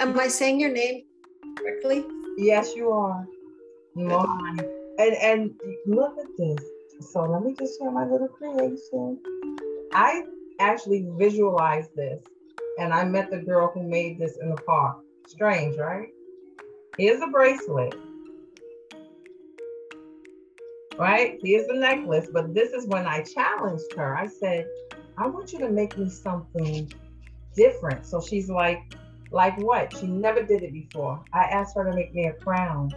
Am I saying your name correctly? Yes, you are. Mohanni. And look at this. So let me just share my little creation. I actually visualized this, and I met the girl who made this in the park. Strange, right? Here's a bracelet. Right? Here's the necklace. But this is when I challenged her. I said, I want you to make me something different. So she's like what? She never did it before. I asked her to make me a crown.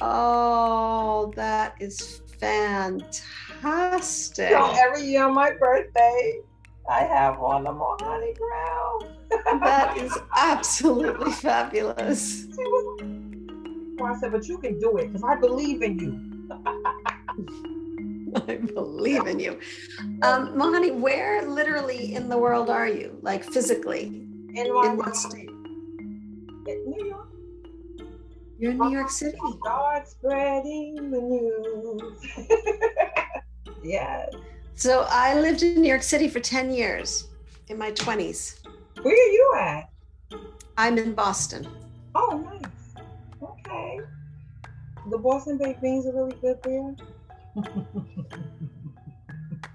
Oh, that is fantastic. So every year on my birthday, I have on a Mohanni crown. That is absolutely fabulous. I said, but you can do it because I believe in you. I believe in you. Mohanni, where literally in the world are you? Like physically? In what state? In New York. You're in New York City. Start spreading the news. Yes. So I lived in New York City for 10 years in my 20s. Where are you at? I'm in Boston. Oh, nice. Okay. The Boston baked beans are really good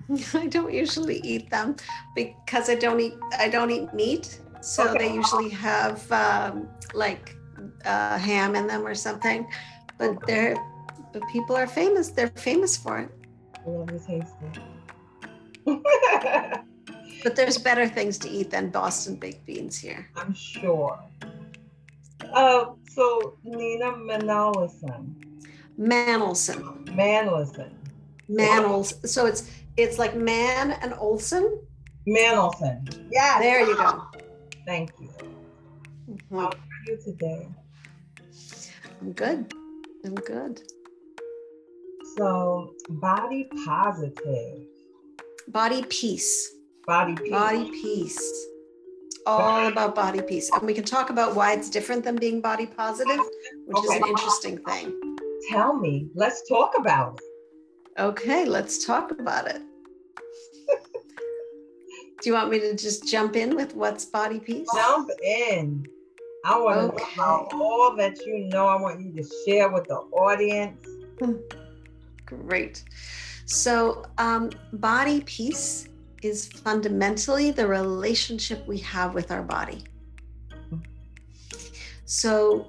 there. I don't usually eat them because I don't eat meat. So okay. They usually have ham in them or something. But the people are famous. They're famous for it. I love the taste of it. But there's better things to eat than Boston baked beans here. I'm sure. So Nina Manolson. So it's like man and Olson? Manolson. Yeah. There you go. Thank you. Mm-hmm. How are you today? I'm good. I'm good. So body positive. Body peace. All about body peace. And we can talk about why it's different than being body positive, which is an interesting thing. Tell me. Let's talk about it. Okay, let's talk about it. Do you want me to just jump in with what's body peace? Jump in. I want to know about all that you know. I want you to share with the audience. Great. So body peace is fundamentally the relationship we have with our body. So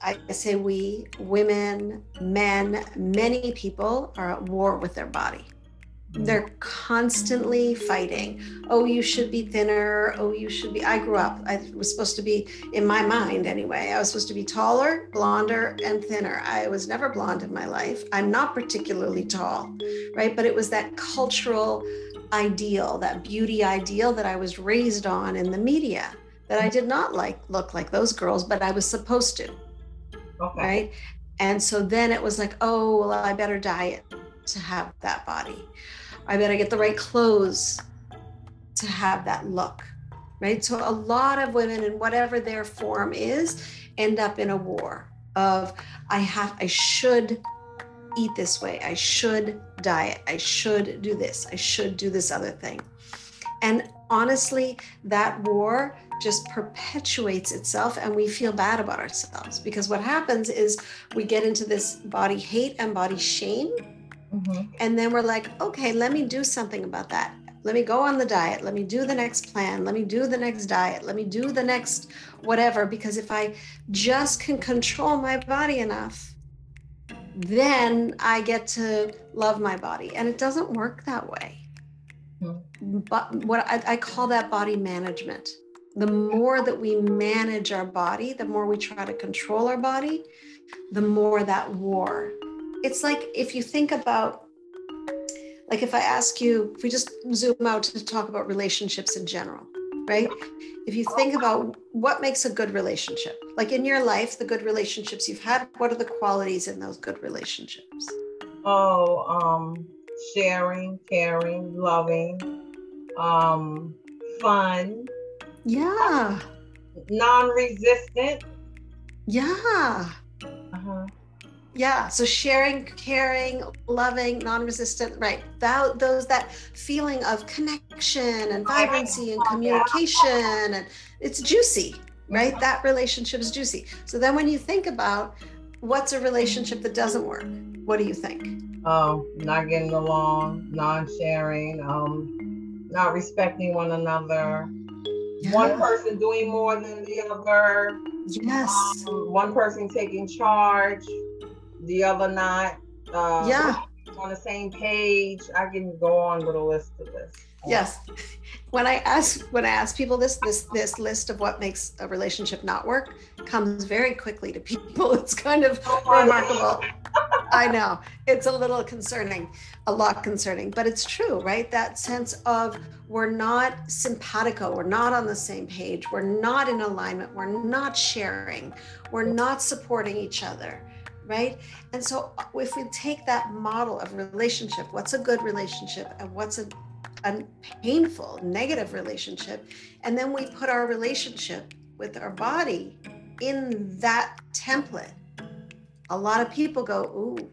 I say we, women, men, many people are at war with their body. They're constantly fighting. Oh, you should be thinner. Oh, you should be. I grew up. I was supposed to be, in my mind anyway, I was supposed to be taller, blonder, and thinner. I was never blonde in my life. I'm not particularly tall, right? But it was that cultural ideal, that beauty ideal that I was raised on in the media, that I did not look like those girls, but I was supposed to, right? And so then it was like, oh, well, I better diet to have that body. I better get the right clothes to have that look, right? So a lot of women in whatever their form is end up in a war of I should eat this way, I should diet, I should do this, I should do this other thing. And honestly, that war just perpetuates itself and we feel bad about ourselves because what happens is we get into this body hate and body shame. Mm-hmm. And then we're like, okay, let me do something about that. Let me go on the diet. Let me do the next plan. Let me do the next diet. Let me do the next whatever. Because if I just can control my body enough, then I get to love my body. And it doesn't work that way. Mm-hmm. But what I call that body management. The more that we manage our body, the more we try to control our body, the more that war. It's like if you think about, like if I ask you, if we just zoom out to talk about relationships in general, right? If you think about what makes a good relationship, like in your life, the good relationships you've had, what are the qualities in those good relationships? Oh, sharing, caring, loving, fun. Yeah. Non-resistant. Yeah. Uh-huh. Yeah, so sharing, caring, loving, non-resistant, right? That feeling of connection and vibrancy and communication, and it's juicy, right? That relationship is juicy. So then when you think about what's a relationship that doesn't work, what do you think? Not getting along, non-sharing, not respecting one another, one person doing more than the other. Yes. One person taking charge, the other not. On the same page. I can go on with a list of this. Yes. When I ask people this list of what makes a relationship not work comes very quickly to people. It's kind of remarkable. I know. It's a little concerning, a lot concerning, but it's true, right? That sense of we're not simpatico, we're not on the same page, we're not in alignment, we're not sharing, we're not supporting each other, right? And so if we take that model of relationship, what's a good relationship and what's a painful, negative relationship, and then we put our relationship with our body in that template, a lot of people go, ooh,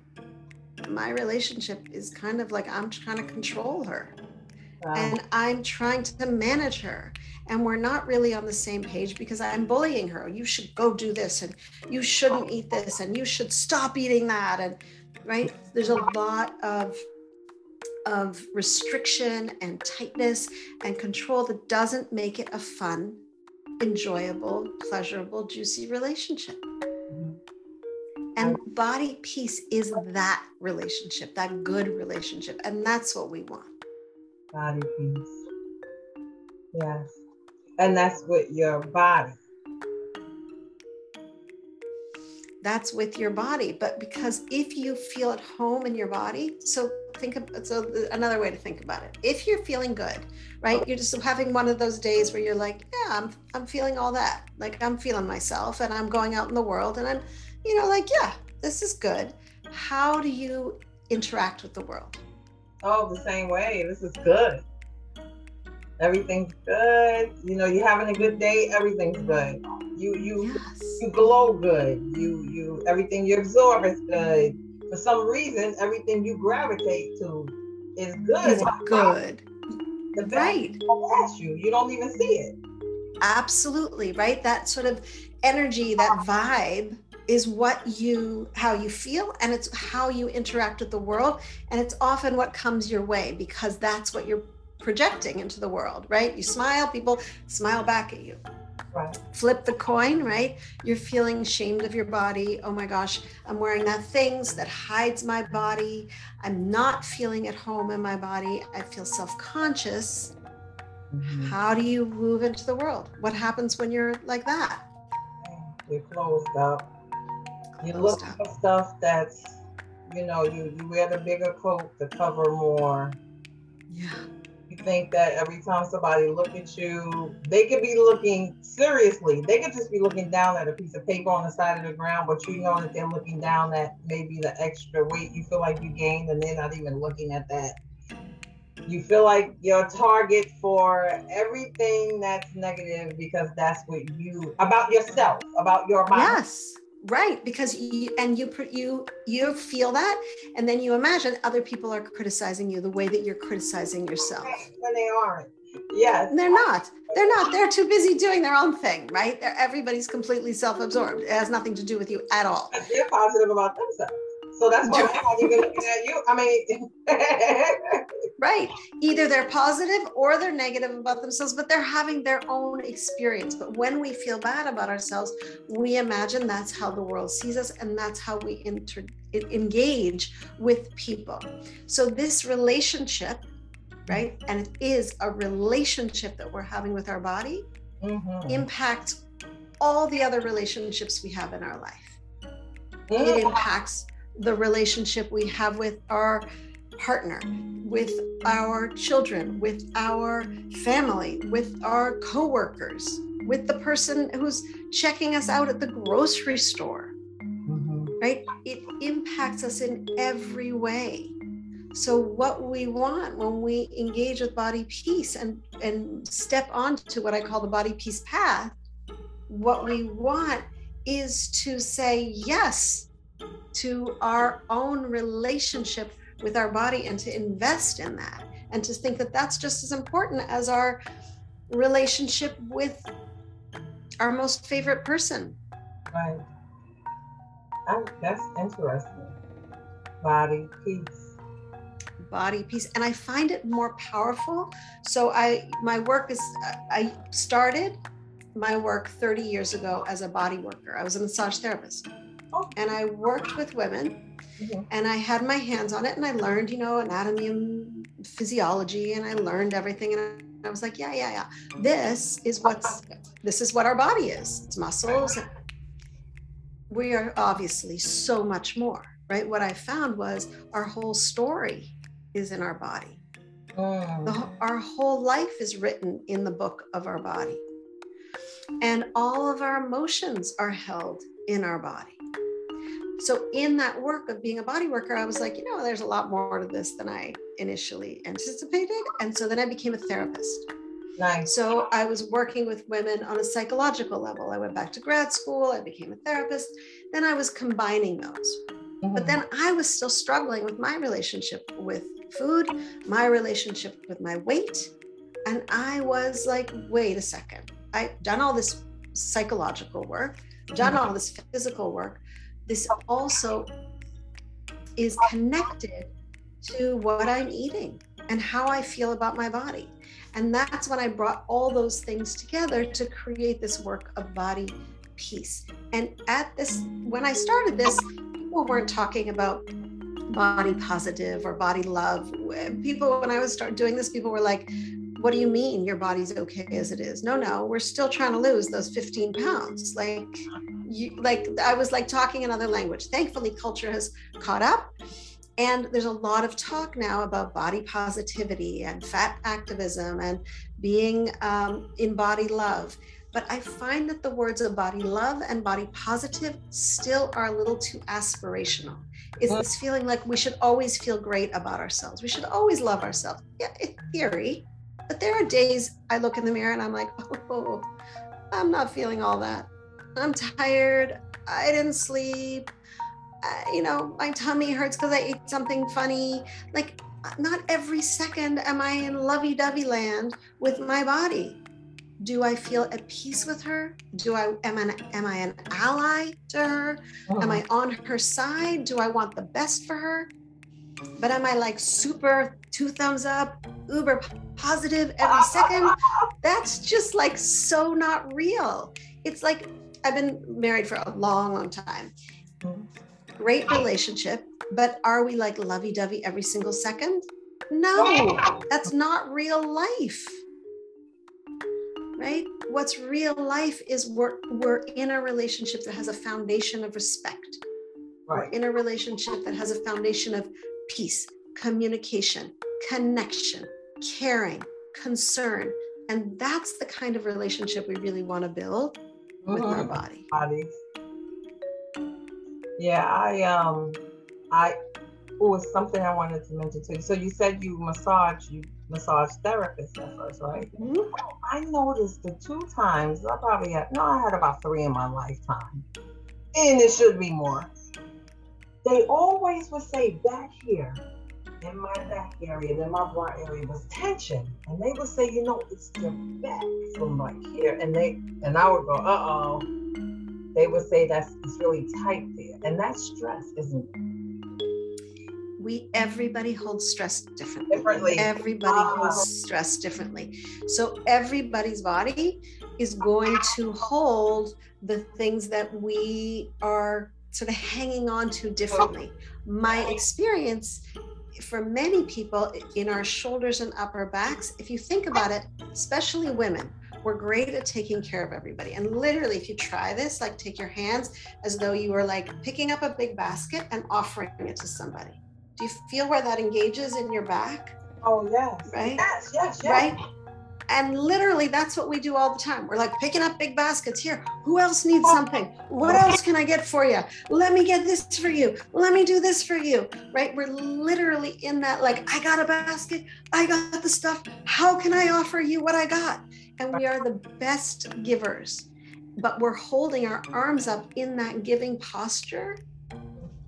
my relationship is kind of like I'm trying to control her. Wow. And I'm trying to manage her. And we're not really on the same page because I'm bullying her. You should go do this, and you shouldn't eat this, and you should stop eating that. And right, there's a lot of restriction and tightness and control that doesn't make it a fun, enjoyable, pleasurable, juicy relationship. And body peace is that relationship, that good relationship. And that's what we want. Body peace. Yes. And that's with your body. That's with your body. But because if you feel at home in your body, so another way to think about it. If you're feeling good, right? You're just having one of those days where you're like, yeah, I'm feeling all that. Like I'm feeling myself and I'm going out in the world and I'm, you know, like, yeah, this is good. How do you interact with the world? Oh, the same way. This is good. Everything's good. You know, you're having a good day. Everything's good. You glow good. You everything you absorb is good. For some reason, everything you gravitate to is good. It's good. The right. Pass you. You don't even see it. Absolutely, right? That sort of energy, that vibe, is how you feel, and it's how you interact with the world, and it's often what comes your way because that's what you're projecting into the world, right? You smile, people smile back at you. Right. Flip the coin, right? You're feeling ashamed of your body. Oh my gosh, I'm wearing that thing that hides my body. I'm not feeling at home in my body. I feel self-conscious. Mm-hmm. How do you move into the world? What happens when you're like that? You're closed up. You look for stuff that's, you know, you wear the bigger coat to cover more. Yeah. You think that every time somebody looks at you, they could be looking seriously. They could just be looking down at a piece of paper on the side of the ground, but you know that they're looking down at maybe the extra weight you feel like you gained, and they're not even looking at that. You feel like you're a target for everything that's negative because that's what about yourself, about your body. Yes. Right, because you feel that, and then you imagine other people are criticizing you the way that you're criticizing yourself. When they aren't, yes. And they're not. They're not. They're too busy doing their own thing, right? Everybody's completely self-absorbed. It has nothing to do with you at all. But they're positive about themselves, so that's why they're not even looking at you. I mean, right? Either they're positive or they're negative about themselves, but they're having their own experience. But when we feel bad about ourselves, we imagine that's how the world sees us, and that's how we engage with people. So this relationship, right? And it is a relationship that we're having with our body, impacts all the other relationships we have in our life. It impacts the relationship we have with our partner, with our children, with our family, with our coworkers, with the person who's checking us out at the grocery store, right? It impacts us in every way. So what we want when we engage with body peace and step onto what I call the body peace path, what we want is to say, yes, to our own relationship with our body and to invest in that and to think that that's just as important as our relationship with our most favorite person. Right. That's interesting. Body-Peace. Body-Peace. And I find it more powerful. So I started my work 30 years ago as a body worker. I was a massage therapist. And I worked with women, and I had my hands on it, and I learned, anatomy and physiology, and I learned everything. And I was like, yeah. This is what our body is. It's muscles. We are obviously so much more, right? What I found was our whole story is in our body. Our whole life is written in the book of our body. And all of our emotions are held in our body. So in that work of being a body worker, I was like, there's a lot more to this than I initially anticipated. And so then I became a therapist. Nice. So I was working with women on a psychological level. I went back to grad school. I became a therapist. Then I was combining those. Mm-hmm. But then I was still struggling with my relationship with food, my relationship with my weight. And I was like, wait a second. I've done all this psychological work, done all this physical work. This also is connected to what I'm eating and how I feel about my body. And that's when I brought all those things together to create this work of Body-Peace. And when I started this, people weren't talking about body positive or body love. When I was doing this, people were like, what do you mean your body's okay as it is? No, we're still trying to lose those 15 pounds. I was like talking another language. Thankfully, culture has caught up. And there's a lot of talk now about body positivity and fat activism and being in body love. But I find that the words of body love and body positive still are a little too aspirational. It's this feeling like we should always feel great about ourselves. We should always love ourselves. Yeah, in theory. But there are days I look in the mirror and I'm like, oh, I'm not feeling all that. I'm tired. I didn't sleep. My tummy hurts because I ate something funny. Like, not every second am I in lovey-dovey land with my body. Do I feel at peace with her? Am I an ally to her? Am I on her side? Do I want the best for her? But am I like super 2 thumbs up, uber positive every second? That's just like so not real. It's like I've been married for a long, long time. Great relationship, but are we like lovey-dovey every single second? No, that's not real life, right? What's real life is we're in a relationship that has a foundation of respect. We're in a relationship that has a foundation of peace, communication, connection, caring, concern. And that's the kind of relationship we really want to build with our bodies. Yeah, it was something I wanted to mention to you. So you said you massage therapist at first, right? Mm-hmm. I noticed the 2 times I had about 3 in my lifetime, and it should be more. They always would say back here, in my back area, in my bra area was tension. And they would say, it's your back from like here. And I would go, uh-oh. They would say it's really tight there. And that's stress, isn't it? Everybody holds stress differently. Everybody holds stress differently. So everybody's body is going to hold the things that we are sort of hanging on to differently. My experience for many people in our shoulders and upper backs, if you think about it, especially women, we're great at taking care of everybody. And literally, if you try this, like take your hands as though you were like picking up a big basket and offering it to somebody. Do you feel where that engages in your back? Oh, yes. Right? Yes. Right? And literally, that's what we do all the time. We're like picking up big baskets here. Who else needs something? What else can I get for you? Let me get this for you. Let me do this for you, right? We're literally in that, like, I got a basket. I got the stuff. How can I offer you what I got? And we are the best givers, but we're holding our arms up in that giving posture.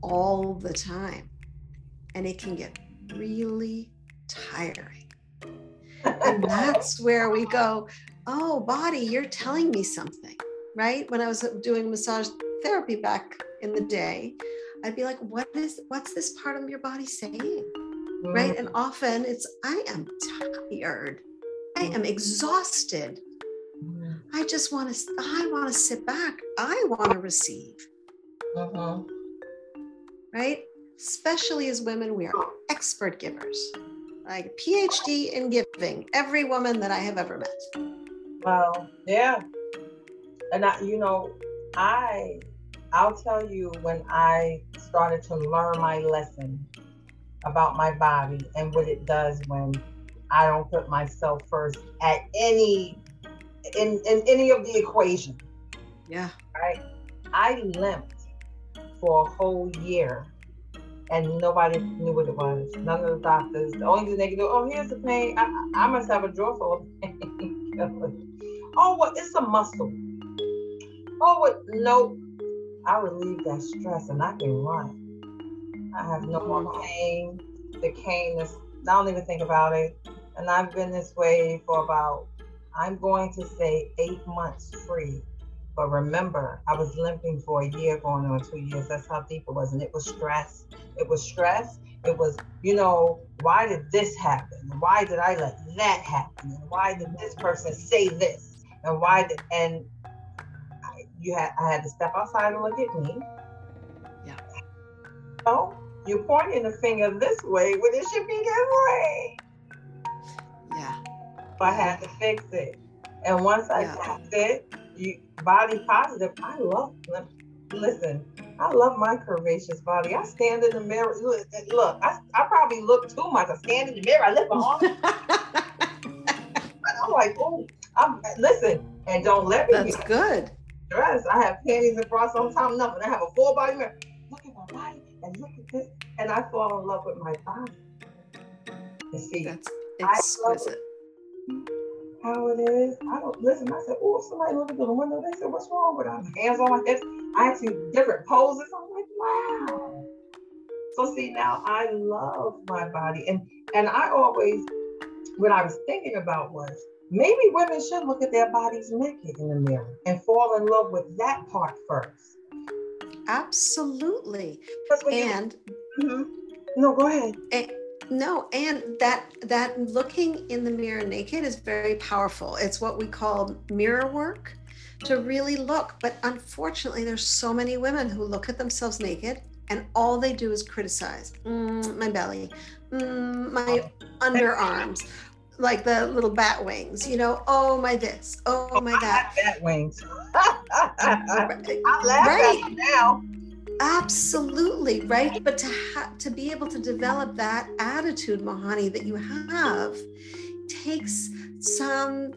all the time, and it can get really tiring. And that's where we go, oh, body, you're telling me something, right? When I was doing massage therapy back in the day, I'd be like, what's this part of your body saying, right? And often it's, I am tired. I am exhausted. I want to sit back. I want to receive, right? Especially as women, we are expert givers, like a PhD in giving, every woman that I have ever met. Wow. Yeah. And I'll tell you, when I started to learn my lesson about my body and what it does when I don't put myself first at in any of the equation. Yeah. Right. I limped for a whole year and nobody knew what it was. None of the doctors. The only thing they could do, oh, here's the pain. I must have a drawer full of pain. Oh, well, it's a muscle. Oh, well, no. I relieve that stress and I can run. I have no more pain. The cane is, I don't even think about it. And I've been this way for about, I'm going to say 8 months free. But remember, I was limping for a year, going on 2 years. That's how deep it was. And it was stress. It was stress. It was, why did this happen? Why did I let that happen? And why did this person say this? And I had to step outside and look at me. Yeah. Oh, you're pointing the finger this way when it should be that way. Yeah. But I had to fix it. And once I fixed it, body positive. I love, listen, I love my curvaceous body. I stand in the mirror. Look, I probably look too much. I stand in the mirror. I lift my arm. I'm like, oh, listen, and don't let me. That's good. Dress. I have panties and bras on top, nothing. I have a full body mirror. Look at my body and look at this. And I fall in love with my body. You see, that's exquisite. How it is. I don't listen. I said, oh, somebody looked through the window. They said, what's wrong with them? Hands on my hips. I had two different poses. I'm like, wow. So see, now I love my body. And I always, what I was thinking about was, maybe women should look at their bodies naked in the mirror and fall in love with that part first. Absolutely. And no, go ahead. And that looking in the mirror naked is very powerful. It's what we call mirror work, to really look. But unfortunately, there's so many women who look at themselves naked and all they do is criticize. My belly, my underarms, like the little bat wings, oh, my this, oh, my that. I have bat wings. I laugh at them now. Absolutely, right? But to be able to develop that attitude, Mohanni, that you have, takes some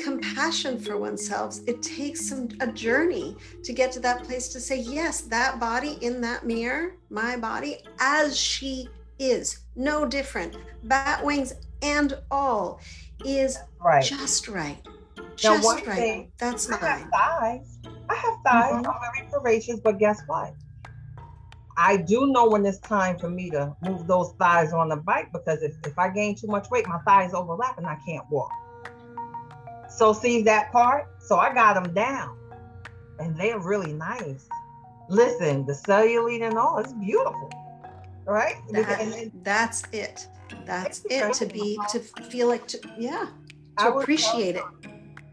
compassion for ourselves. It takes a journey to get to that place to say, yes, that body in that mirror, my body, as she is, no different, bat wings and all, is right. Just right. Just now, right. Thing, that's mine. I have thighs. I'm very courageous, but guess what? I do know when it's time for me to move those thighs on the bike, because if I gain too much weight, my thighs overlap and I can't walk. So see that part? So I got them down and they're really nice. Listen, the cellulite and all, it's beautiful, right? That's it. That's it. To feel like, to appreciate it.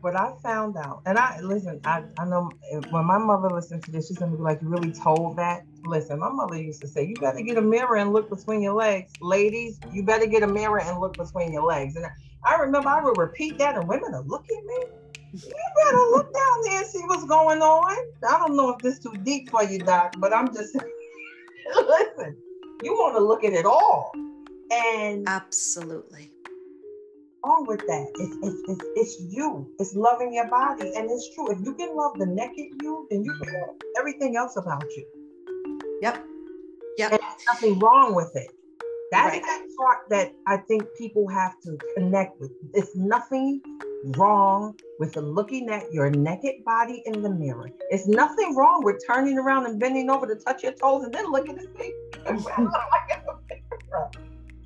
What I found out, and I know when my mother listened to this, she's gonna be like, you really told that? Listen, my mother used to say, you better get a mirror and look between your legs. Ladies, you better get a mirror and look between your legs. And I remember I would repeat that, and women would look at me. You better look down there and see what's going on. I don't know if this is too deep for you, Doc, but I'm just listen, you want to look at it all. And absolutely. On with that. It's you. It's loving your body. And it's true. If you can love the naked you, then you can love everything else about you. Yep. And there's nothing wrong with it. That's right. That part that I think people have to connect with. It's nothing wrong with looking at your naked body in the mirror. It's nothing wrong with turning around and bending over to touch your toes and then look at the thing.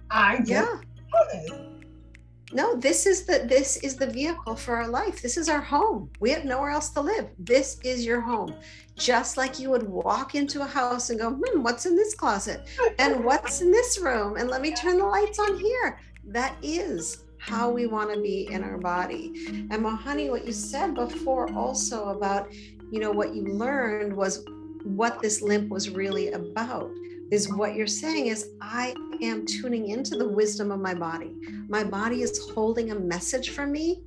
I just noticed. No, this is the vehicle for our life. This is our home. We have nowhere else to live. This is your home. Just like you would walk into a house and go, what's in this closet? And what's in this room? And let me turn the lights on here. That is how we want to be in our body. And Mohanni, what you said before also about, what you learned was what this limp was really about. Is what you're saying is I am tuning into the wisdom of my body. My body is holding a message for me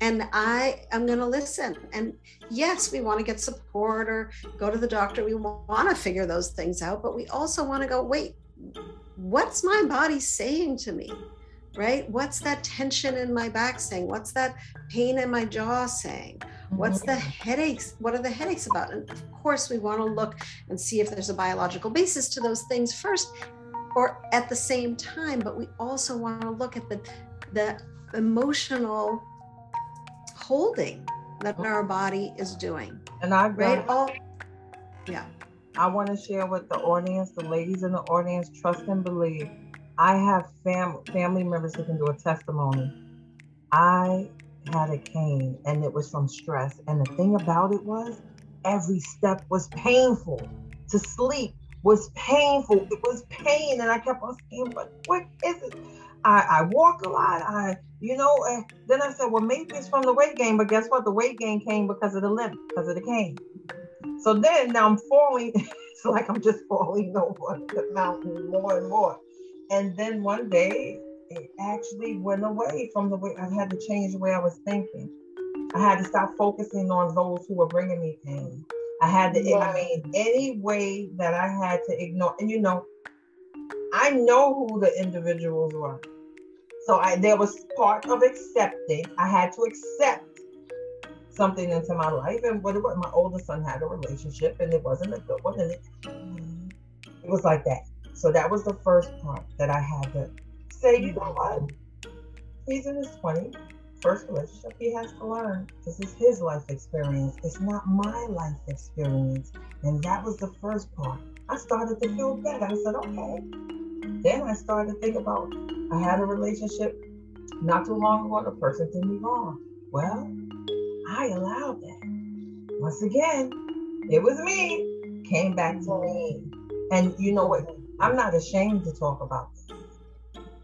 and I am going to listen. And yes, we want to get support or go to the doctor. We want to figure those things out, but we also want to go, wait, what's my body saying to me, right? What's that tension in my back saying? What's that pain in my jaw saying? What's the headaches? What are the headaches about? And of course, we want to look and see if there's a biological basis to those things first or at the same time. But we also want to look at the emotional holding that our body is doing. And I've read all. Yeah. I want to share with the audience, the ladies in the audience, trust and believe. I have family members who can do a testimony. I had a cane and it was from stress, and the thing about it was every step was painful. To sleep was painful. It was pain, and I kept on saying, but what is it? I walk a lot, and then I said, well, maybe it's from the weight gain. But guess what? The weight gain came because of the limp, because of the cane. So then now I'm falling. It's like I'm just falling over the mountain more and more. And then one day it actually went away from the way. I had to change the way I was thinking. I had to stop focusing on those who were bringing me pain. I had to, any way that I had to ignore. And I know who the individuals were. So there was part of accepting. I had to accept something into my life. And what it was, my older son had a relationship and it wasn't a good one. And it was like that. So that was the first part that I had to say, you know what? He's in his 20s, first relationship. He has to learn. This is his life experience. It's not my life experience. And that was the first part. I started to feel better. I said, okay. Then I started to think about, I had a relationship not too long ago. The person did me wrong. Well, I allowed that. Once again, it was me. Came back to me. And you know what? I'm not ashamed to talk about this.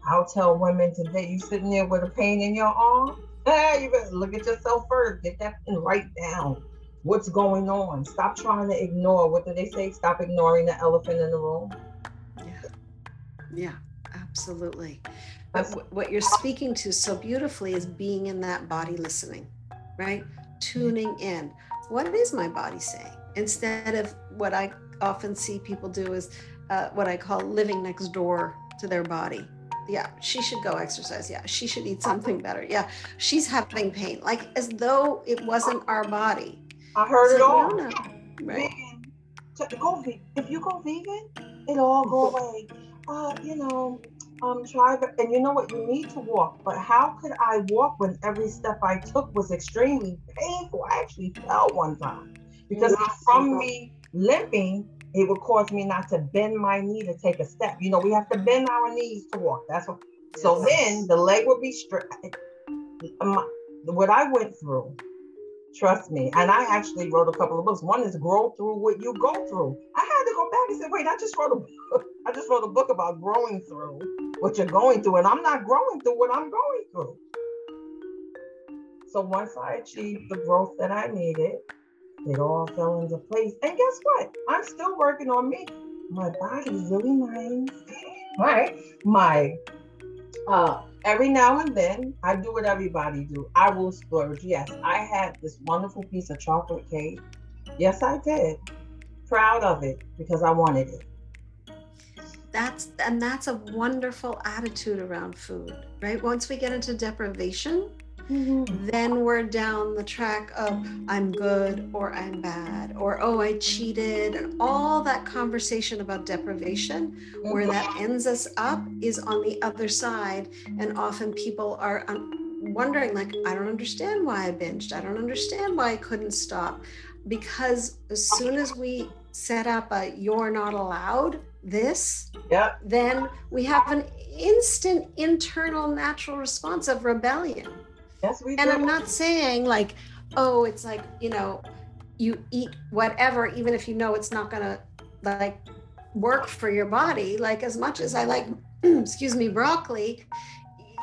I'll tell women today, you sitting there with a pain in your arm, you better look at yourself first. Get that thing right down. What's going on? Stop trying to ignore. What do they say? Stop ignoring the elephant in the room. Yeah, absolutely. But what you're speaking to so beautifully is being in that body listening, right? Tuning in. What is my body saying? Instead of what I often see people do is what I call living next door to their body. Yeah, she should go exercise. Yeah, she should eat something better. Yeah, she's having pain. Like as though it wasn't our body. I heard it all. No, right? Go vegan. If you go vegan, it'll all go away. Try. And you know what? You need to walk. But how could I walk when every step I took was extremely painful? I actually fell one time because from me limping, it would cause me not to bend my knee to take a step. We have to bend our knees to walk. That's what. Yes. So then the leg would be straight. What I went through, trust me. And I actually wrote a couple of books. One is Grow Through What You Go Through. I had to go back and say, wait, I just wrote a book about growing through what you're going through, and I'm not growing through what I'm going through. So once I achieved the growth that I needed, it all fell into place. And guess what? I'm still working on me. My body's really nice, right? My, every now and then, I do what everybody do. I will splurge. Yes, I had this wonderful piece of chocolate cake. Yes, I did. Proud of it because I wanted it. That's a wonderful attitude around food, right? Once we get into deprivation, then we're down the track of I'm good or I'm bad or oh, I cheated, and all that conversation about deprivation, where that ends us up is on the other side. And often people are wondering, like, I don't understand why I binged. I don't understand why I couldn't stop. Because as soon as we set up a you're not allowed this, then we have an instant internal natural response of rebellion. Yes, we do. And I'm not saying like, oh, it's like, you know, you eat whatever, even if you know it's not going to like work for your body. Like as much as I like, excuse me, broccoli,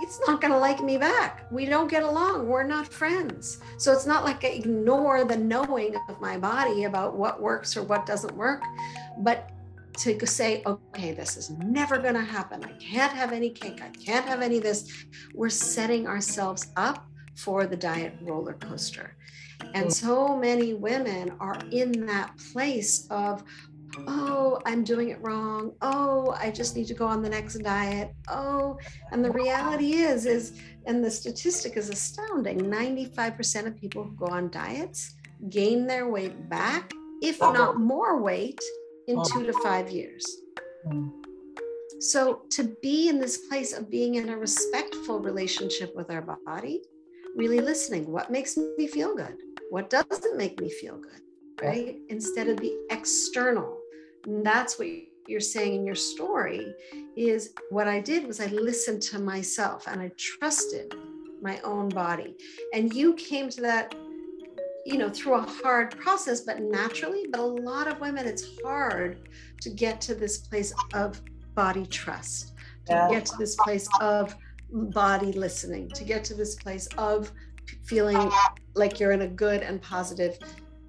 it's not going to like me back. We don't get along. We're not friends. So it's not like I ignore the knowing of my body about what works or what doesn't work, but to say, okay, this is never going to happen. I can't have any cake. I can't have any of this. We're setting ourselves up for the diet roller coaster. And so many women are in that place of, oh, I'm doing it wrong. Oh, I just need to go on the next diet. Oh, and the reality is, and the statistic is astounding, 95% of people who go on diets gain their weight back, if not more weight, in 2 to 5 years. So to be in this place of being in a respectful relationship with our body, really listening, what makes me feel good? What doesn't make me feel good? Right? Instead of the external. And that's what you're saying in your story is what I did was I listened to myself and I trusted my own body. And you came to that, you know, through a hard process, but naturally, but a lot of women, it's hard to get to this place of body trust, to get to this place of body listening, to get to this place of feeling like you're in a good and positive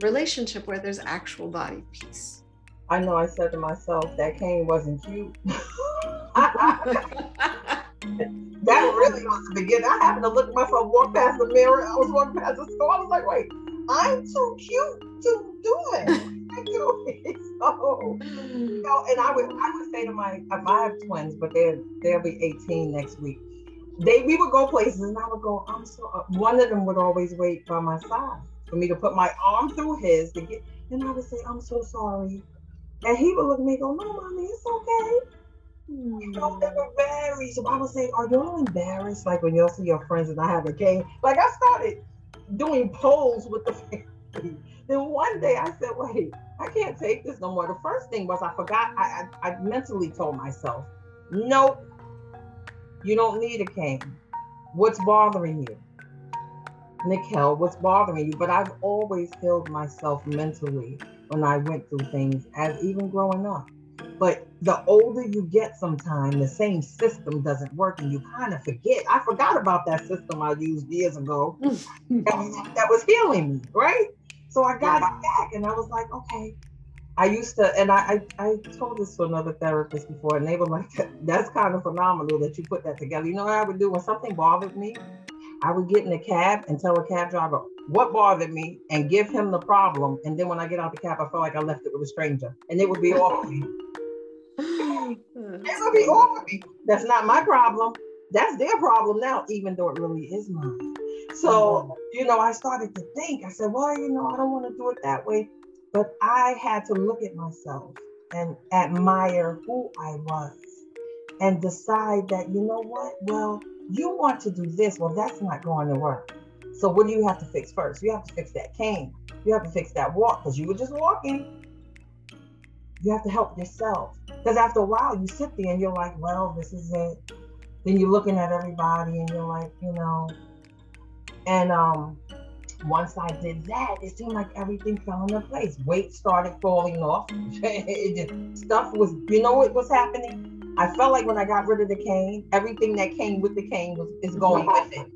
relationship where there's actual body peace. I know I said to myself, that cane wasn't cute. That really was the beginning. I happened to look at myself, walk past the mirror. I was walking past the store. I was like, wait, I'm too cute to do it. I do it. So, you know, and I would say to I have twins, but they'll be 18 next week. We would go places and I would go, I'm so up. One of them would always wait by my side for me to put my arm through his to get, and I would say, I'm so sorry. And he would look at me and go, no, mommy, it's okay. You know, they were very, so I would say, are y'all embarrassed? Like when y'all see your friends and I have a game. Like I started doing polls with the family. Then one day I said, wait, I can't take this no more. The first thing was I forgot, I mentally told myself, nope, you don't need a cane. What's bothering you? Nicole, what's bothering you? But I've always healed myself mentally when I went through things, as even growing up. But the older you get sometimes, the same system doesn't work and you kind of forget. I forgot about that system I used years ago that was healing me, right? So I got it back and I was like, okay. I used to, and I told this to another therapist before, and they were like, that's kind of phenomenal that you put that together. You know what I would do when something bothered me? I would get in a cab and tell a cab driver what bothered me and give him the problem. And then when I get out the cab, I felt like I left it with a stranger. And it would be all for me. It would be all for me. That's not my problem. That's their problem now, even though it really is mine. So, you know, I started to think. I said, well, you know, I don't want to do it that way. But I had to look at myself and admire who I was and decide that, you know what, well, you want to do this. Well, that's not going to work. So what do you have to fix first? You have to fix that cane. You have to fix that walk because you were just walking. You have to help yourself. Because after a while, you sit there and you're like, well, this is it. Then you're looking at everybody and you're like, you know. And once I did that, it seemed like everything fell into place. Weight started falling off. Stuff was, you know what was happening? I felt like when I got rid of the cane, everything that came with the cane is going with it.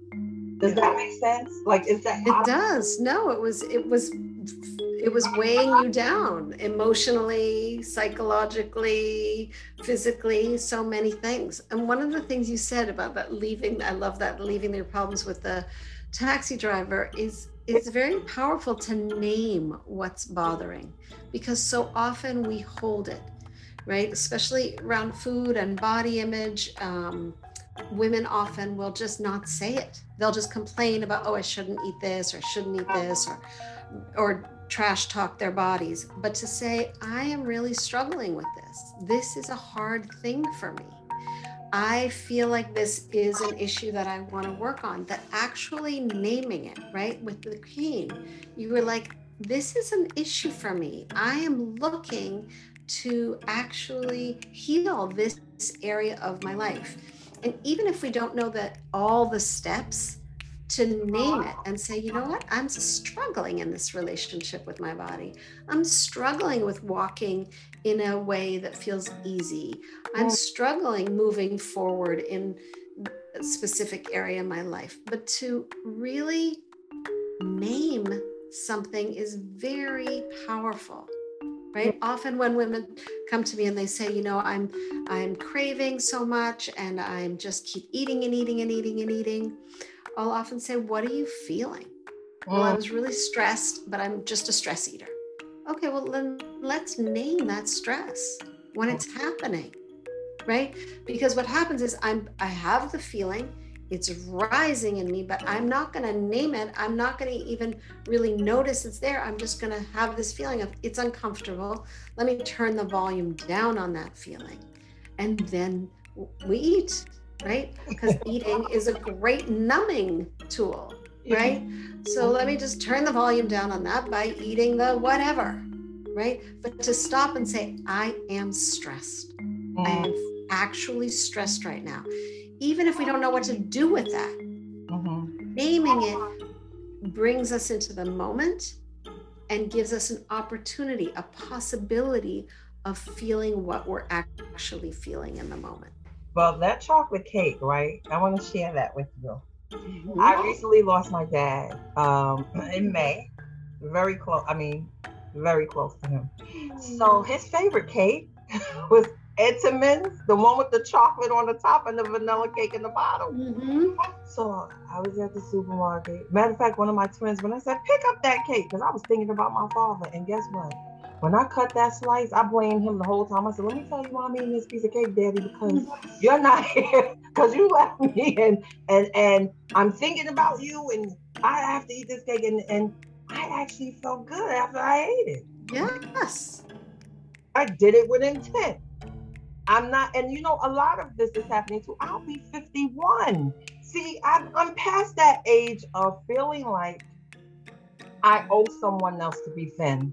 Does that make sense? Like, is that? It does. No, it was weighing you down emotionally, psychologically, physically, so many things. And one of the things you said about that leaving, I love that, leaving your problems with the taxi driver is it's very powerful to name what's bothering because so often we hold it. Right, especially around food and body image, women often will just not say it. They'll just complain about, oh, I shouldn't eat this, or I shouldn't eat this, or trash talk their bodies. But to say, I am really struggling with this. This is a hard thing for me. I feel like this is an issue that I want to work on, that actually naming it, right? With the queen, you were like, this is an issue for me. I am looking to actually heal this area of my life. And even if we don't know that all the steps, to name it and say, you know what, I'm struggling in this relationship with my body. I'm struggling with walking in a way that feels easy. I'm struggling moving forward in a specific area in my life. But to really name something is very powerful, right? Often when women come to me and they say, you know, I'm craving so much and I'm just keep eating and eating and eating and eating. I'll often say, what are you feeling? Well, I was really stressed, but I'm just a stress eater. Okay, well, then let's name that stress when it's happening, right? Because what happens is I have the feeling, it's rising in me, but I'm not going to name it. I'm not going to even really notice it's there. I'm just going to have this feeling of it's uncomfortable. Let me turn the volume down on that feeling. And then we eat. Right? Because eating is a great numbing tool, right? So let me just turn the volume down on that by eating the whatever, right? But to stop and say, I am stressed. I am actually stressed right now. Even if we don't know what to do with that, naming it brings us into the moment and gives us an opportunity, a possibility of feeling what we're actually feeling in the moment. Well, that chocolate cake, right? I want to share that with you. I recently lost my dad in May. Very close to him. So his favorite cake was Edmond's, the one with the chocolate on the top and the vanilla cake in the bottom. So I was at the supermarket. Matter of fact, one of my twins, when I said, pick up that cake, because I was thinking about my father. And guess what? When I cut that slice, I blamed him the whole time. I said, let me tell you why I'm eating this piece of cake, Daddy, because you're not here, because you left me, and I'm thinking about you, and I have to eat this cake, and I actually felt good after I ate it. Yes. I did it with intent. I'm not, and you know, a lot of this is happening too. I'll be 51. See, I'm past that age of feeling like I owe someone else to be thin.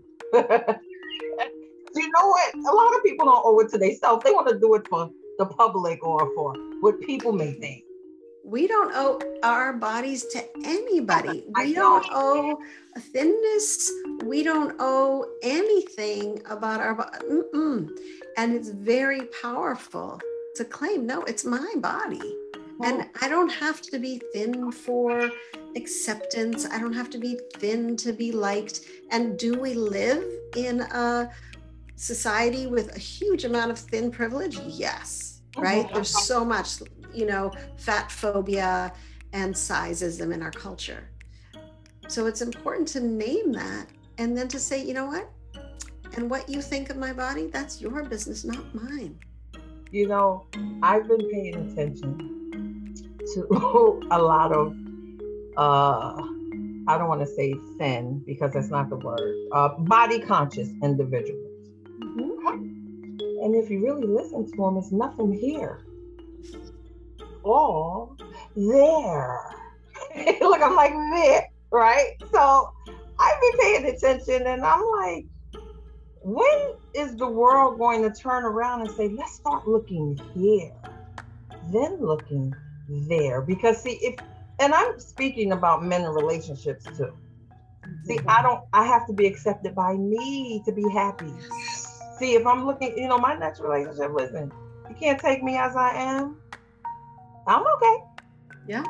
You know what? A lot of people don't owe it to themselves. They want to do it for the public or for what people may think. We don't owe our bodies to anybody. We don't owe thinness. We don't owe anything about our body. And it's very powerful to claim, no, it's my body. And I don't have to be thin for acceptance. I don't have to be thin to be liked. And do we live in a society with a huge amount of thin privilege? Yes, right? There's so much, you know, fat phobia and sizeism in our culture. So it's important to name that and then to say, you know what? And what you think of my body, that's your business, not mine. You know, I've been paying attention to a lot of, I don't want to say thin because that's not the word, body conscious individuals. And if you really listen to them, it's nothing here. All there. Look, I'm like, there, right? So I've been paying attention and I'm like, when is the world going to turn around and say, let's start looking here, then looking there? Because see, if, and I'm speaking about men and relationships too. See, I have to be accepted by me to be happy. See, if I'm looking, you know, my next relationship, listen, you can't take me as I am. I'm okay. Yeah.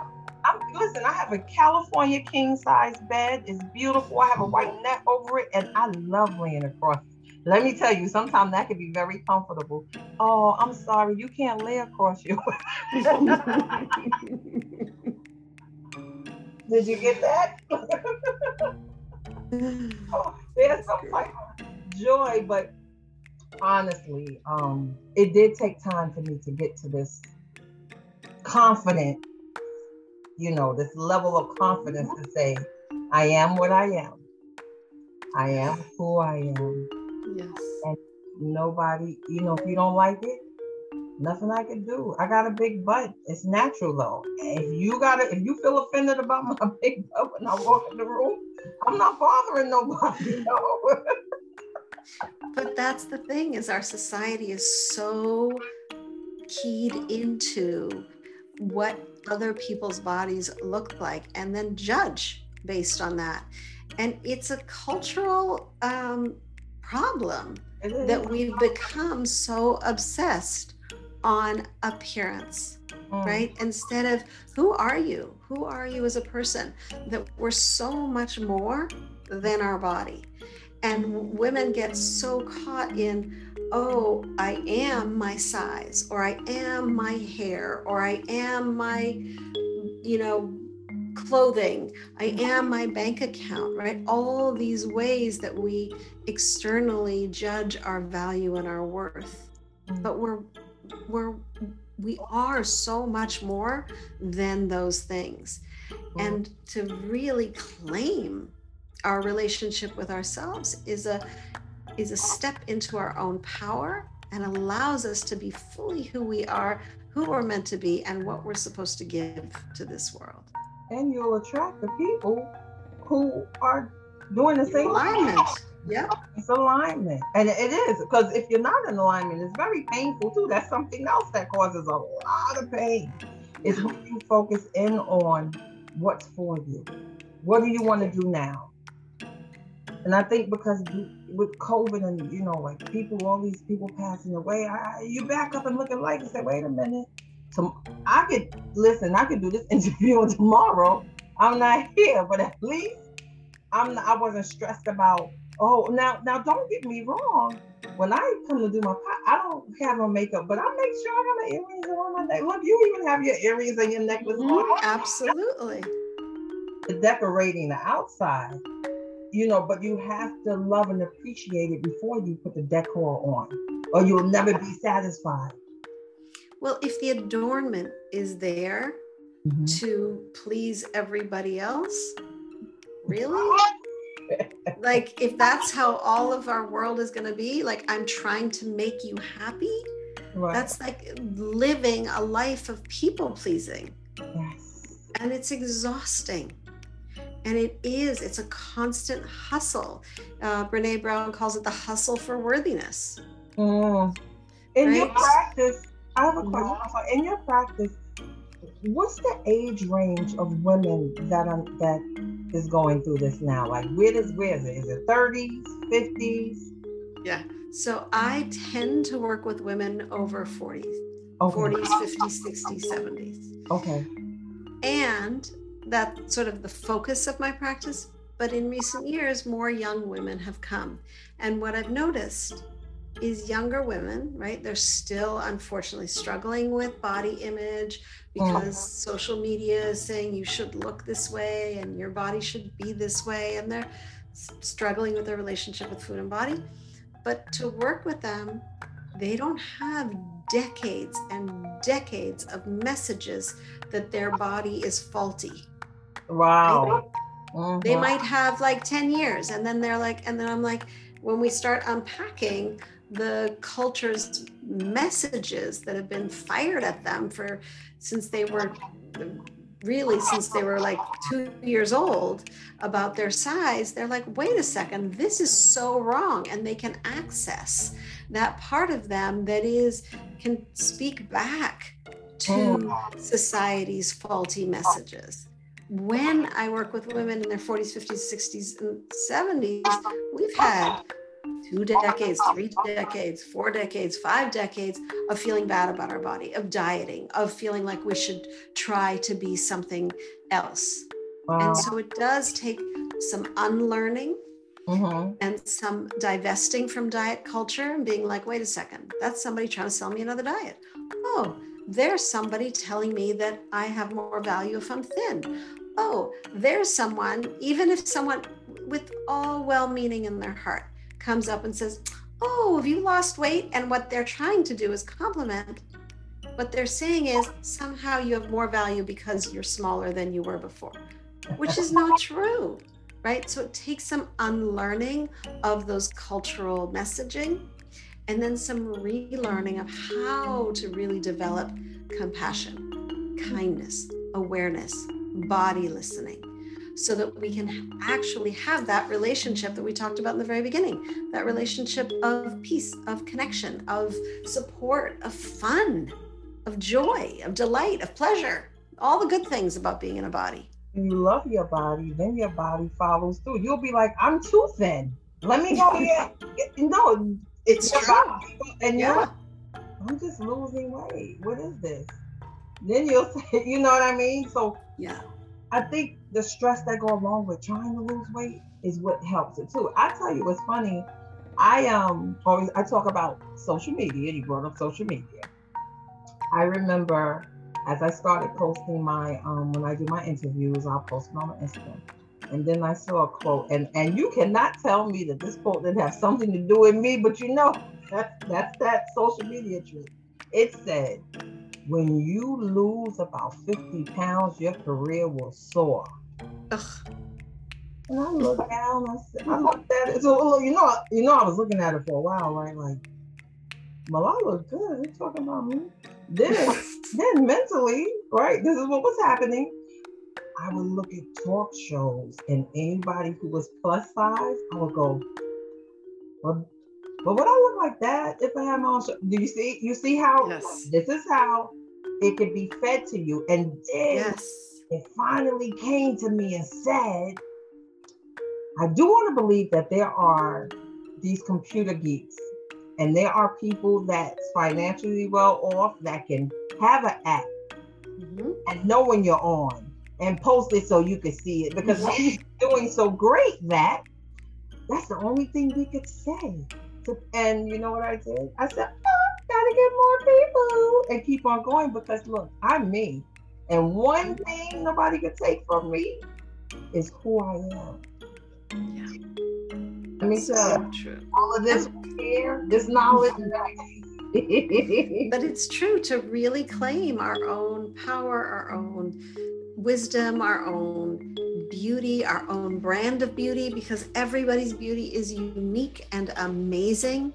Listen, I have a California king size bed. It's beautiful. I have a white net over it and I love laying across it. Let me tell you, sometimes that can be very comfortable. Oh, I'm sorry, you can't lay across you. Did you get that? There's some type of joy, but honestly, it did take time for me to get to this confident, you know, this level of confidence to say, I am what I am. I am who I am. Yes. And nobody, you know, if you don't like it, Nothing I can do. I got a big butt. It's natural though. If you feel offended about my big butt when I walk in the room, I'm not bothering nobody. No. But that's the thing, is our society is so keyed into what other people's bodies look like and then judge based on that. And it's a cultural problem that we've become so obsessed on appearance, right? Instead of who are you as a person, that we're so much more than our body. And women get so caught in, oh, I am my size, or I am my hair, or I am my, you know, clothing, I am my bank account, right? All these ways that we externally judge our value and our worth. But we are so much more than those things. And to really claim our relationship with ourselves is a step into our own power and allows us to be fully who we are, who we're meant to be, and what we're supposed to give to this world. And you'll attract the people who are doing the same alignment. Yeah, it's alignment. And it is, because if you're not in alignment, it's very painful too. That's something else that causes a lot of pain. It's when you focus in on what's for you. What do you want to do now? And I think because with COVID and, you know, like people, all these people passing away, you back up and look at life and say, wait a minute. So I could do this interview tomorrow. I'm not here, but at least I wasn't stressed about, oh, now don't get me wrong. When I come to do my pot, I don't have no makeup, but I make sure I have my earrings on my neck. Look, you even have your earrings and your necklace on. Absolutely. The decorating the outside, you know, but you have to love and appreciate it before you put the decor on, or you'll never be satisfied. Well, if the adornment is there to please everybody else, really? Like, if that's how all of our world is going to be, like, I'm trying to make you happy, right? That's like living a life of people pleasing. Yes. And it's exhausting. And it's a constant hustle. Brene Brown calls it the hustle for worthiness. In your practice, I have a question. So in your practice, what's the age range of women that is going through this now? Like, where is it? Is it 30s, 50s? Yeah. So I tend to work with women over 40s, 40s, 50s, 60s, 70s. Okay. And that's sort of the focus of my practice. But in recent years, more young women have come. And what I've noticed is younger women, right? They're still unfortunately struggling with body image because social media is saying you should look this way and your body should be this way. And they're struggling with their relationship with food and body. But to work with them, they don't have decades and decades of messages that their body is faulty. Wow. They might have like 10 years and then they're like, and then I'm like, when we start unpacking the culture's messages that have been fired at them since they were like 2 years old about their size, they're like, wait a second, this is so wrong. And they can access that part of them that can speak back to society's faulty messages. When I work with women in their 40s, 50s, 60s, and 70s, we've had 2 decades, 3 decades, 4 decades, 5 decades of feeling bad about our body, of dieting, of feeling like we should try to be something else. Wow. And so it does take some unlearning and some divesting from diet culture and being like, wait a second, that's somebody trying to sell me another diet. Oh, there's somebody telling me that I have more value if I'm thin. Oh, there's someone, even if someone with all well-meaning in their heart comes up and says, oh, have you lost weight? And what they're trying to do is compliment. What they're saying is somehow you have more value because you're smaller than you were before, which is not true, right? So it takes some unlearning of those cultural messaging and then some relearning of how to really develop compassion, kindness, awareness, body listening, so that we can actually have that relationship that we talked about in the very beginning, that relationship of peace, of connection, of support, of fun, of joy, of delight, of pleasure, all the good things about being in a body. You love your body, then your body follows through. You'll be like, I'm too thin. Let me go here. No, it's your body. And you're like, I'm just losing weight. What is this? Then you'll say, you know what I mean? So yeah, I think the stress that go along with trying to lose weight is what helps it too. I tell you what's funny. I talk about social media. You brought up social media. I remember as I started posting my, when I do my interviews, I'll post them on my Instagram. And then I saw a quote, and you cannot tell me that this quote didn't have something to do with me, but you know, that's that social media trick. It said, when you lose about 50 pounds, your career will soar. Ugh. And I looked down, I looked at it. So you know, I was looking at it for a while, right? Like, well, I look good. You're talking about me. Then mentally, right? This is what was happening. I would look at talk shows and anybody who was plus size, I would go, but would I look like that if I had my own show? Do you see? You see how this is how it could be fed to you. And then it finally came to me and said, I do want to believe that there are these computer geeks and there are people that's financially well off that can have an app and know when you're on. And post it so you can see it, because she's doing so great that that's the only thing we could say. And you know what I did? I said, gotta get more people and keep on going, because look, I'm me. And one thing nobody could take from me is who I am. Yeah. Let me tell you, all of this here, this knowledge and that. But it's true to really claim our own power, our own wisdom, our own beauty, our own brand of beauty, because everybody's beauty is unique and amazing,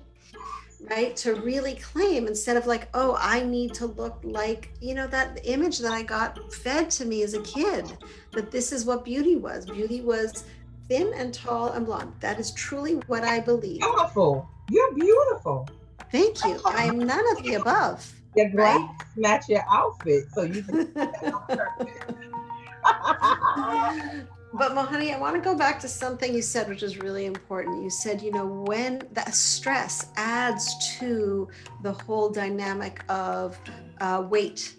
right? To really claim, instead of like, oh, I need to look like, you know, that image that I got fed to me as a kid, that this is what beauty was. Beauty was thin and tall and blonde. That is truly what I believe. Beautiful. You're beautiful. Thank you. I am none of the above. Your glasses match your outfit, so you can. But Mohanni, I want to go back to something you said, which is really important. You said, you know, when that stress adds to the whole dynamic of weight.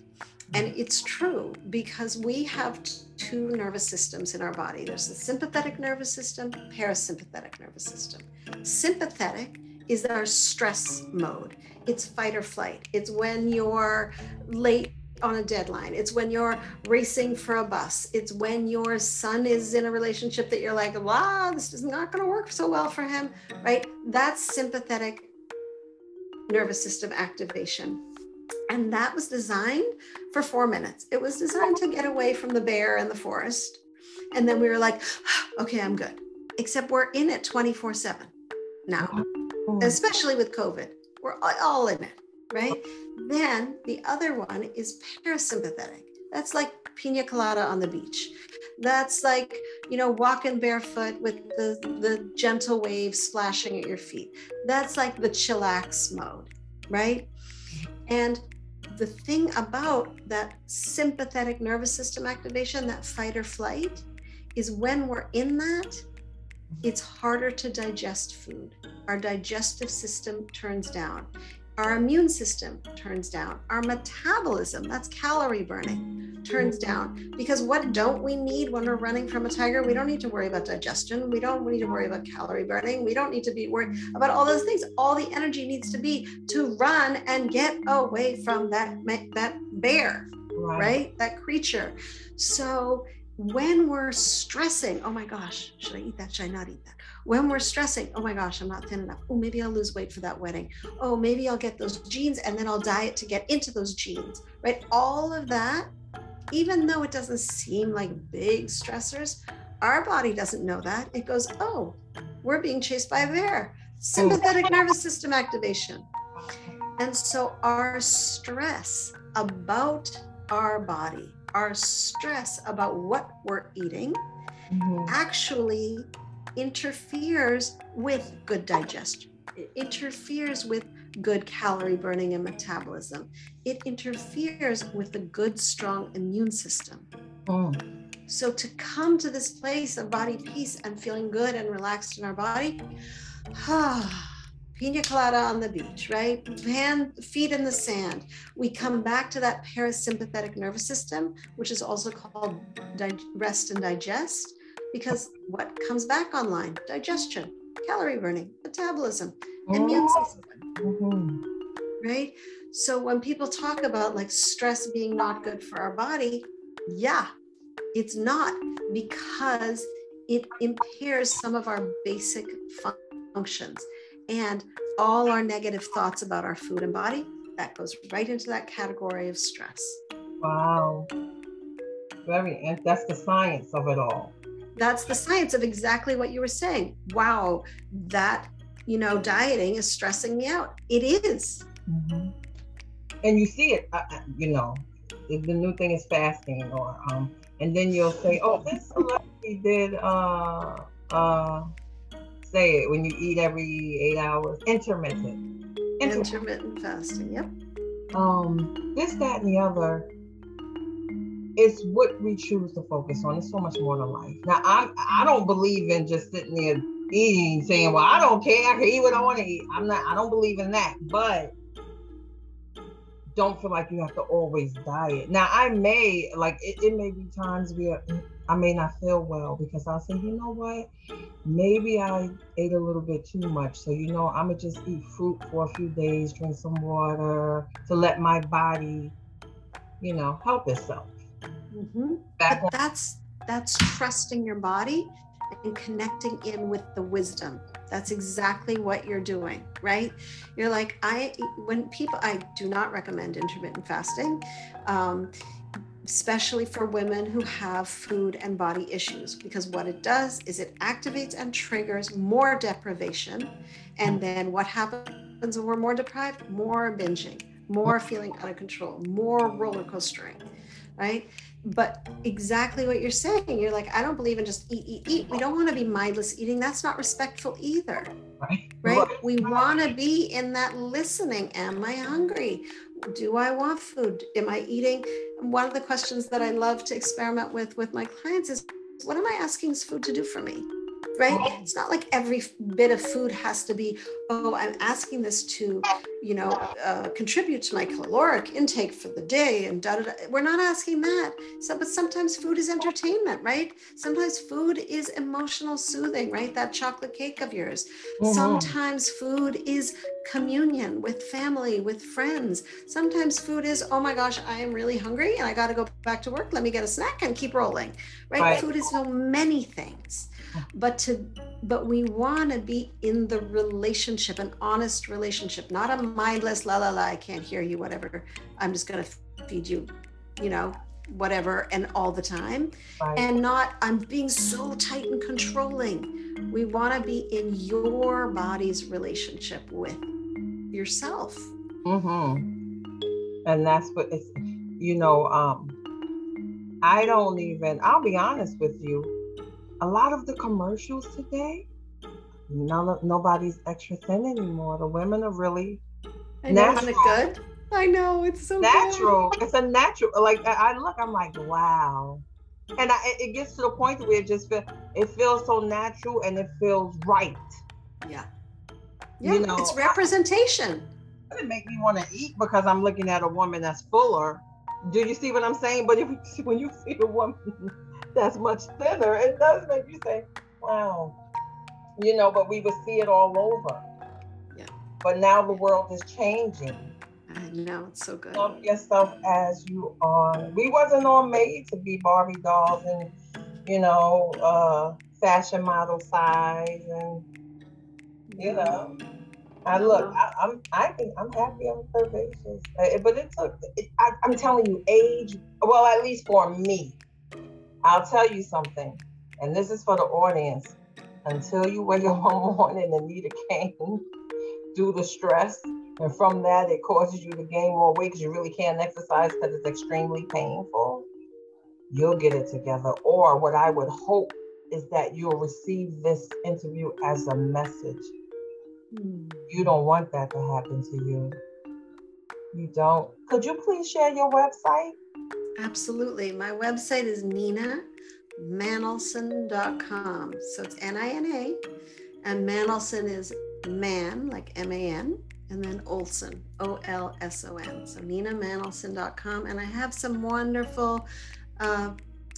And it's true, because we have two nervous systems in our body. There's the sympathetic nervous system, parasympathetic nervous system. Sympathetic is our stress mode. It's fight or flight. It's when you're late on a deadline. It's when you're racing for a bus. It's when your son is in a relationship that you're like, wow, this is not going to work so well for him, right? That's sympathetic nervous system activation. And that was designed for 4 minutes. It was designed to get away from the bear and the forest. And then we were like, okay, I'm good. Except we're in it 24/7 now, especially with COVID. We're all in it, right? Then the other one is parasympathetic. That's like pina colada on the beach. That's like, you know, walking barefoot with the gentle waves splashing at your feet. That's like the chillax mode, right? And the thing about that sympathetic nervous system activation, that fight or flight, is when we're in that, it's harder to digest food. Our digestive system turns down. Our immune system turns down. Our metabolism, that's calorie burning, turns down. Because what don't we need when we're running from a tiger? We don't need to worry about digestion. We don't need to worry about calorie burning. We don't need to be worried about all those things. All the energy needs to be to run and get away from that bear, right? That creature. So when we're stressing, oh my gosh, should I eat that? Should I not eat that? When we're stressing, oh my gosh, I'm not thin enough. Oh, maybe I'll lose weight for that wedding. Oh, maybe I'll get those jeans and then I'll diet to get into those jeans, right? All of that, even though it doesn't seem like big stressors, our body doesn't know that. It goes, oh, we're being chased by a bear. sympathetic nervous system activation. And so our stress about our body, our stress about what we're eating actually interferes with good digestion. It interferes with good calorie burning and metabolism. It interferes with a good, strong immune system. Oh. So to come to this place of body peace and feeling good and relaxed in our body, pina colada on the beach, right? Feet in the sand. We come back to that parasympathetic nervous system, which is also called rest and digest, because what comes back online? Digestion, calorie burning, metabolism, immune system, right? So when people talk about like stress being not good for our body, yeah, it's not, because it impairs some of our basic functions. And all our negative thoughts about our food and body, that goes right into that category of stress. Wow. That's the science of it all. That's the science of exactly what you were saying. Wow, that, you know, dieting is stressing me out. It is. Mm-hmm. And you see it, you know, the new thing is fasting, or, and then you'll say, oh, this celebrity did, say it, when you eat every 8 hours, intermittent fasting, yep. This, that, and the other. It's what we choose to focus on. It's so much more to life. Now, I don't believe in just sitting there eating, saying, well, I don't care, I can eat what I want to eat. I don't believe in that, but don't feel like you have to always diet. Now, I may, like, it may be times where I may not feel well, because I'll say, you know what, maybe I ate a little bit too much. So, you know, I'm going to just eat fruit for a few days, drink some water to let my body, you know, help itself. Mm-hmm. But that's trusting your body and connecting in with the wisdom. That's exactly what you're doing, right? You're like, I do not recommend intermittent fasting, especially for women who have food and body issues, because what it does is it activates and triggers more deprivation. And then what happens when we're more deprived? More binging, more feeling out of control, more roller coastering, right? But exactly what you're saying, you're like, I don't believe in just eat. We don't want to be mindless eating. That's not respectful either, right? We want to be in that listening. Am I hungry? Do I want food? Am I eating? One of the questions that I love to experiment with my clients is, what am I asking this food to do for me, right? It's not like every bit of food has to be, oh, I'm asking this to, you know, contribute to my caloric intake for the day and da da da. We're not asking that. So, but sometimes food is entertainment, right? Sometimes food is emotional soothing, right? That chocolate cake of yours. Mm-hmm. Sometimes food is communion with family, with friends. Sometimes food is, oh my gosh, I am really hungry and I got to go back to work. Let me get a snack and keep rolling, right? Food is so many things. But we want to be in the relationship, an honest relationship, not a mindless la, I can't hear you, whatever. I'm just going to feed you, you know, whatever, and all the time. Right. And not, I'm being so tight and controlling. We want to be in your body's relationship with yourself. Mm-hmm. And that's what it's, you know, I'll be honest with you. A lot of the commercials today, nobody's extra thin anymore. The women are really natural. Isn't it good? I know, it's so natural. Good. It's a natural. Like I look, I'm like, wow. And it gets to the point where it feels so natural and it feels right. Yeah. Yeah. You know, it's representation. It doesn't make me want to eat because I'm looking at a woman that's fuller. Do you see what I'm saying? But when you see a woman that's much thinner, it does make you say, wow, you know, but we would see it all over. Yeah. But now the world is changing. I know, it's so good. Love yourself as you are. We wasn't all made to be Barbie dolls and, you know, fashion model size and, you know. I think I'm happy I'm curvaceous. But it took, I'm telling you, age, well, at least for me, I'll tell you something, and this is for the audience. until you wake up one morning and need a cane due to stress. And from that, it causes you to gain more weight because you really can't exercise because it's extremely painful. You'll get it together. Or what I would hope is that you'll receive this interview as a message. You don't want that to happen to you. You don't. Could you please share your website? Absolutely. My website is NinaManolson.com. So it's N-I-N-A, and Manolson is man, like M-A-N, and then Olson, O-L-S-O-N. So NinaManolson.com. And I have some wonderful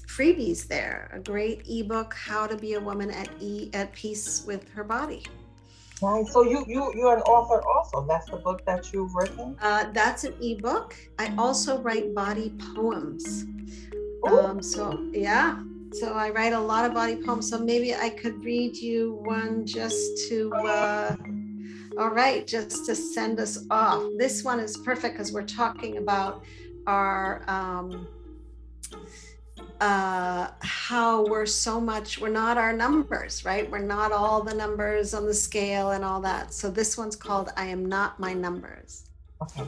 freebies there. A great ebook, How to Be a Woman at Peace with Her Body. Right. So you're an author also. That's the book that you've written? That's an ebook. I also write body poems. So I write a lot of body poems. So maybe I could read you one just to, all right, just to send us off. This one is perfect because we're talking about our, how we're not our numbers, right? We're not all the numbers on the scale and all that. So this one's called I Am Not My Numbers. Okay.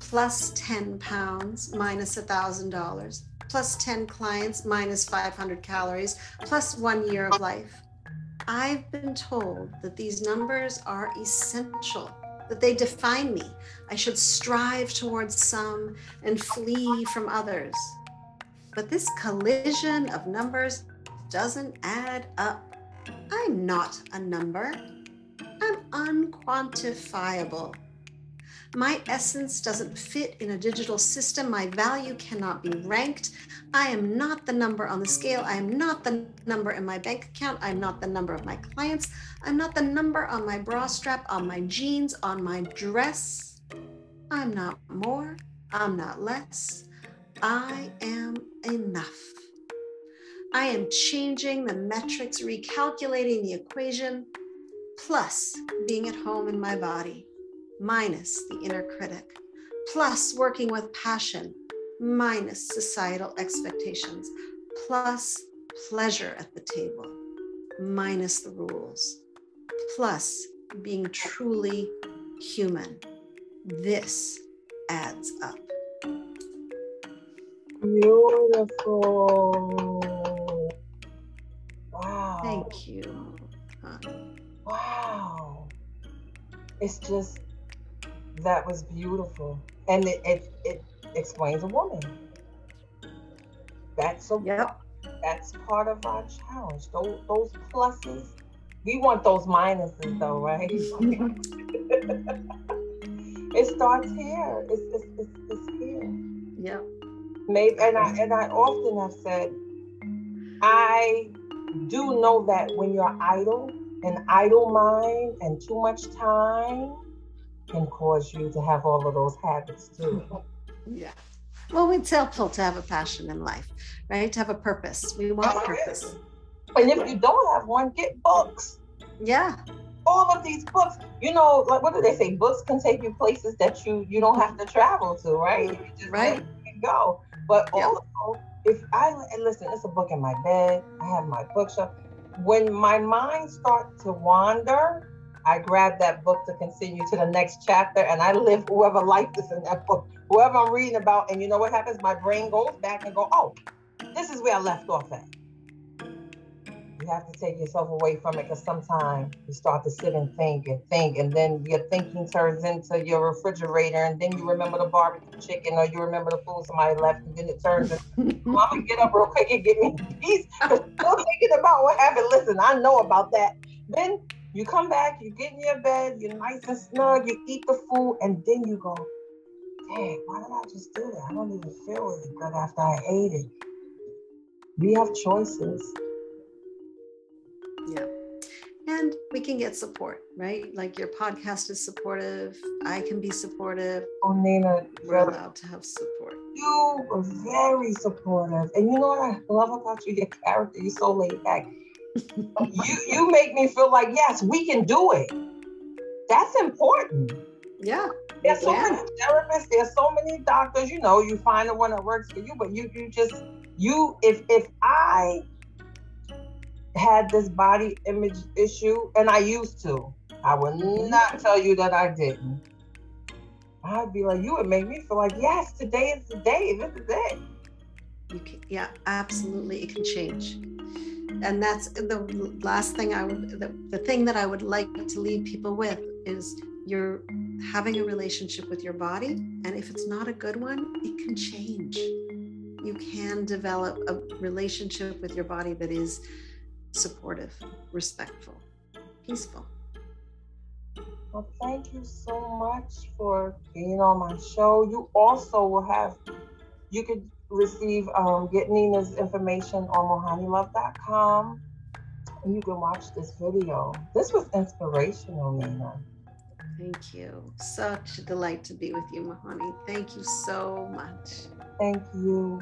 Plus 10 pounds, minus $1,000, plus 10 clients, minus 500 calories, plus 1 year of life. I've been told that these numbers are essential, that they define me. I should strive towards some and flee from others. But this collision of numbers doesn't add up. I'm not a number. I'm unquantifiable. My essence doesn't fit in a digital system. My value cannot be ranked. I am not the number on the scale. I am not the number in my bank account. I'm not the number of my clients. I'm not the number on my bra strap, on my jeans, on my dress. I'm not more. I'm not less. I am enough. I am changing the metrics, recalculating the equation, plus being at home in my body, minus the inner critic, plus working with passion, minus societal expectations, plus pleasure at the table, minus the rules, plus being truly human. This adds up. Beautiful. Wow. Thank you. Wow. It's just, that was beautiful. And it explains a woman. That's part of our challenge. Those pluses. We want those minuses though, right? It starts here. It's here. Yeah. Maybe, and I often have said, I do know that when you're idle, an idle mind and too much time can cause you to have all of those habits too. Yeah. Well, it's helpful to have a passion in life, right? To have a purpose. We want purpose. And if you don't have one, get books. Yeah. All of these books, you know, like what do they say? Books can take you places that you don't have to travel to, right? You just go. But also, if I listen, it's a book in my bed. I have my bookshelf. When my mind starts to wander, I grab that book to continue to the next chapter, and I live whoever life is in that book, whoever I'm reading about. And you know what happens? My brain goes back and go, oh, this is where I left off at. You have to take yourself away from it because sometimes you start to sit and think, and then your thinking turns into your refrigerator, and then you remember the barbecue chicken, or you remember the food somebody left, and then it turns into, well, I'm gonna get up real quick and get me a piece because I'm thinking about what happened. Listen, I know about that. Then you come back, you get in your bed, you're nice and snug, you eat the food, and then you go, dang, why did I just do that? I don't even feel it good after I ate it. We have choices. Yeah. And we can get support, right? Like your podcast is supportive. I can be supportive. Oh, Nina, we're allowed to have support. You were very supportive. And you know what I love about you, your character, you're so laid back. you make me feel like, yes, we can do it. That's important. Yeah. There's so many therapists, there's so many doctors, you know, you find the one that works for you, but you just, if I had this body image issue, and I used to. I would not tell you that I didn't. I'd be like, you would make me feel like, yes, today is the day. This is it. You can, yeah, absolutely. It can change. And that's the last thing I would, the thing that I would like to leave people with is you're having a relationship with your body. And if it's not a good one, it can change. You can develop a relationship with your body that is supportive, respectful, peaceful. Well, thank you so much for being on my show. You also will have, you could receive, get Nina's information on MohanniLove.com, and you can watch this video. This was inspirational, Nina. Thank you. Such a delight to be with you, Mohanni. Thank you so much. Thank you.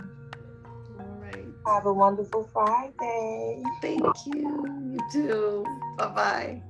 All right. Have a wonderful Friday. Thank you. You too. Bye-bye.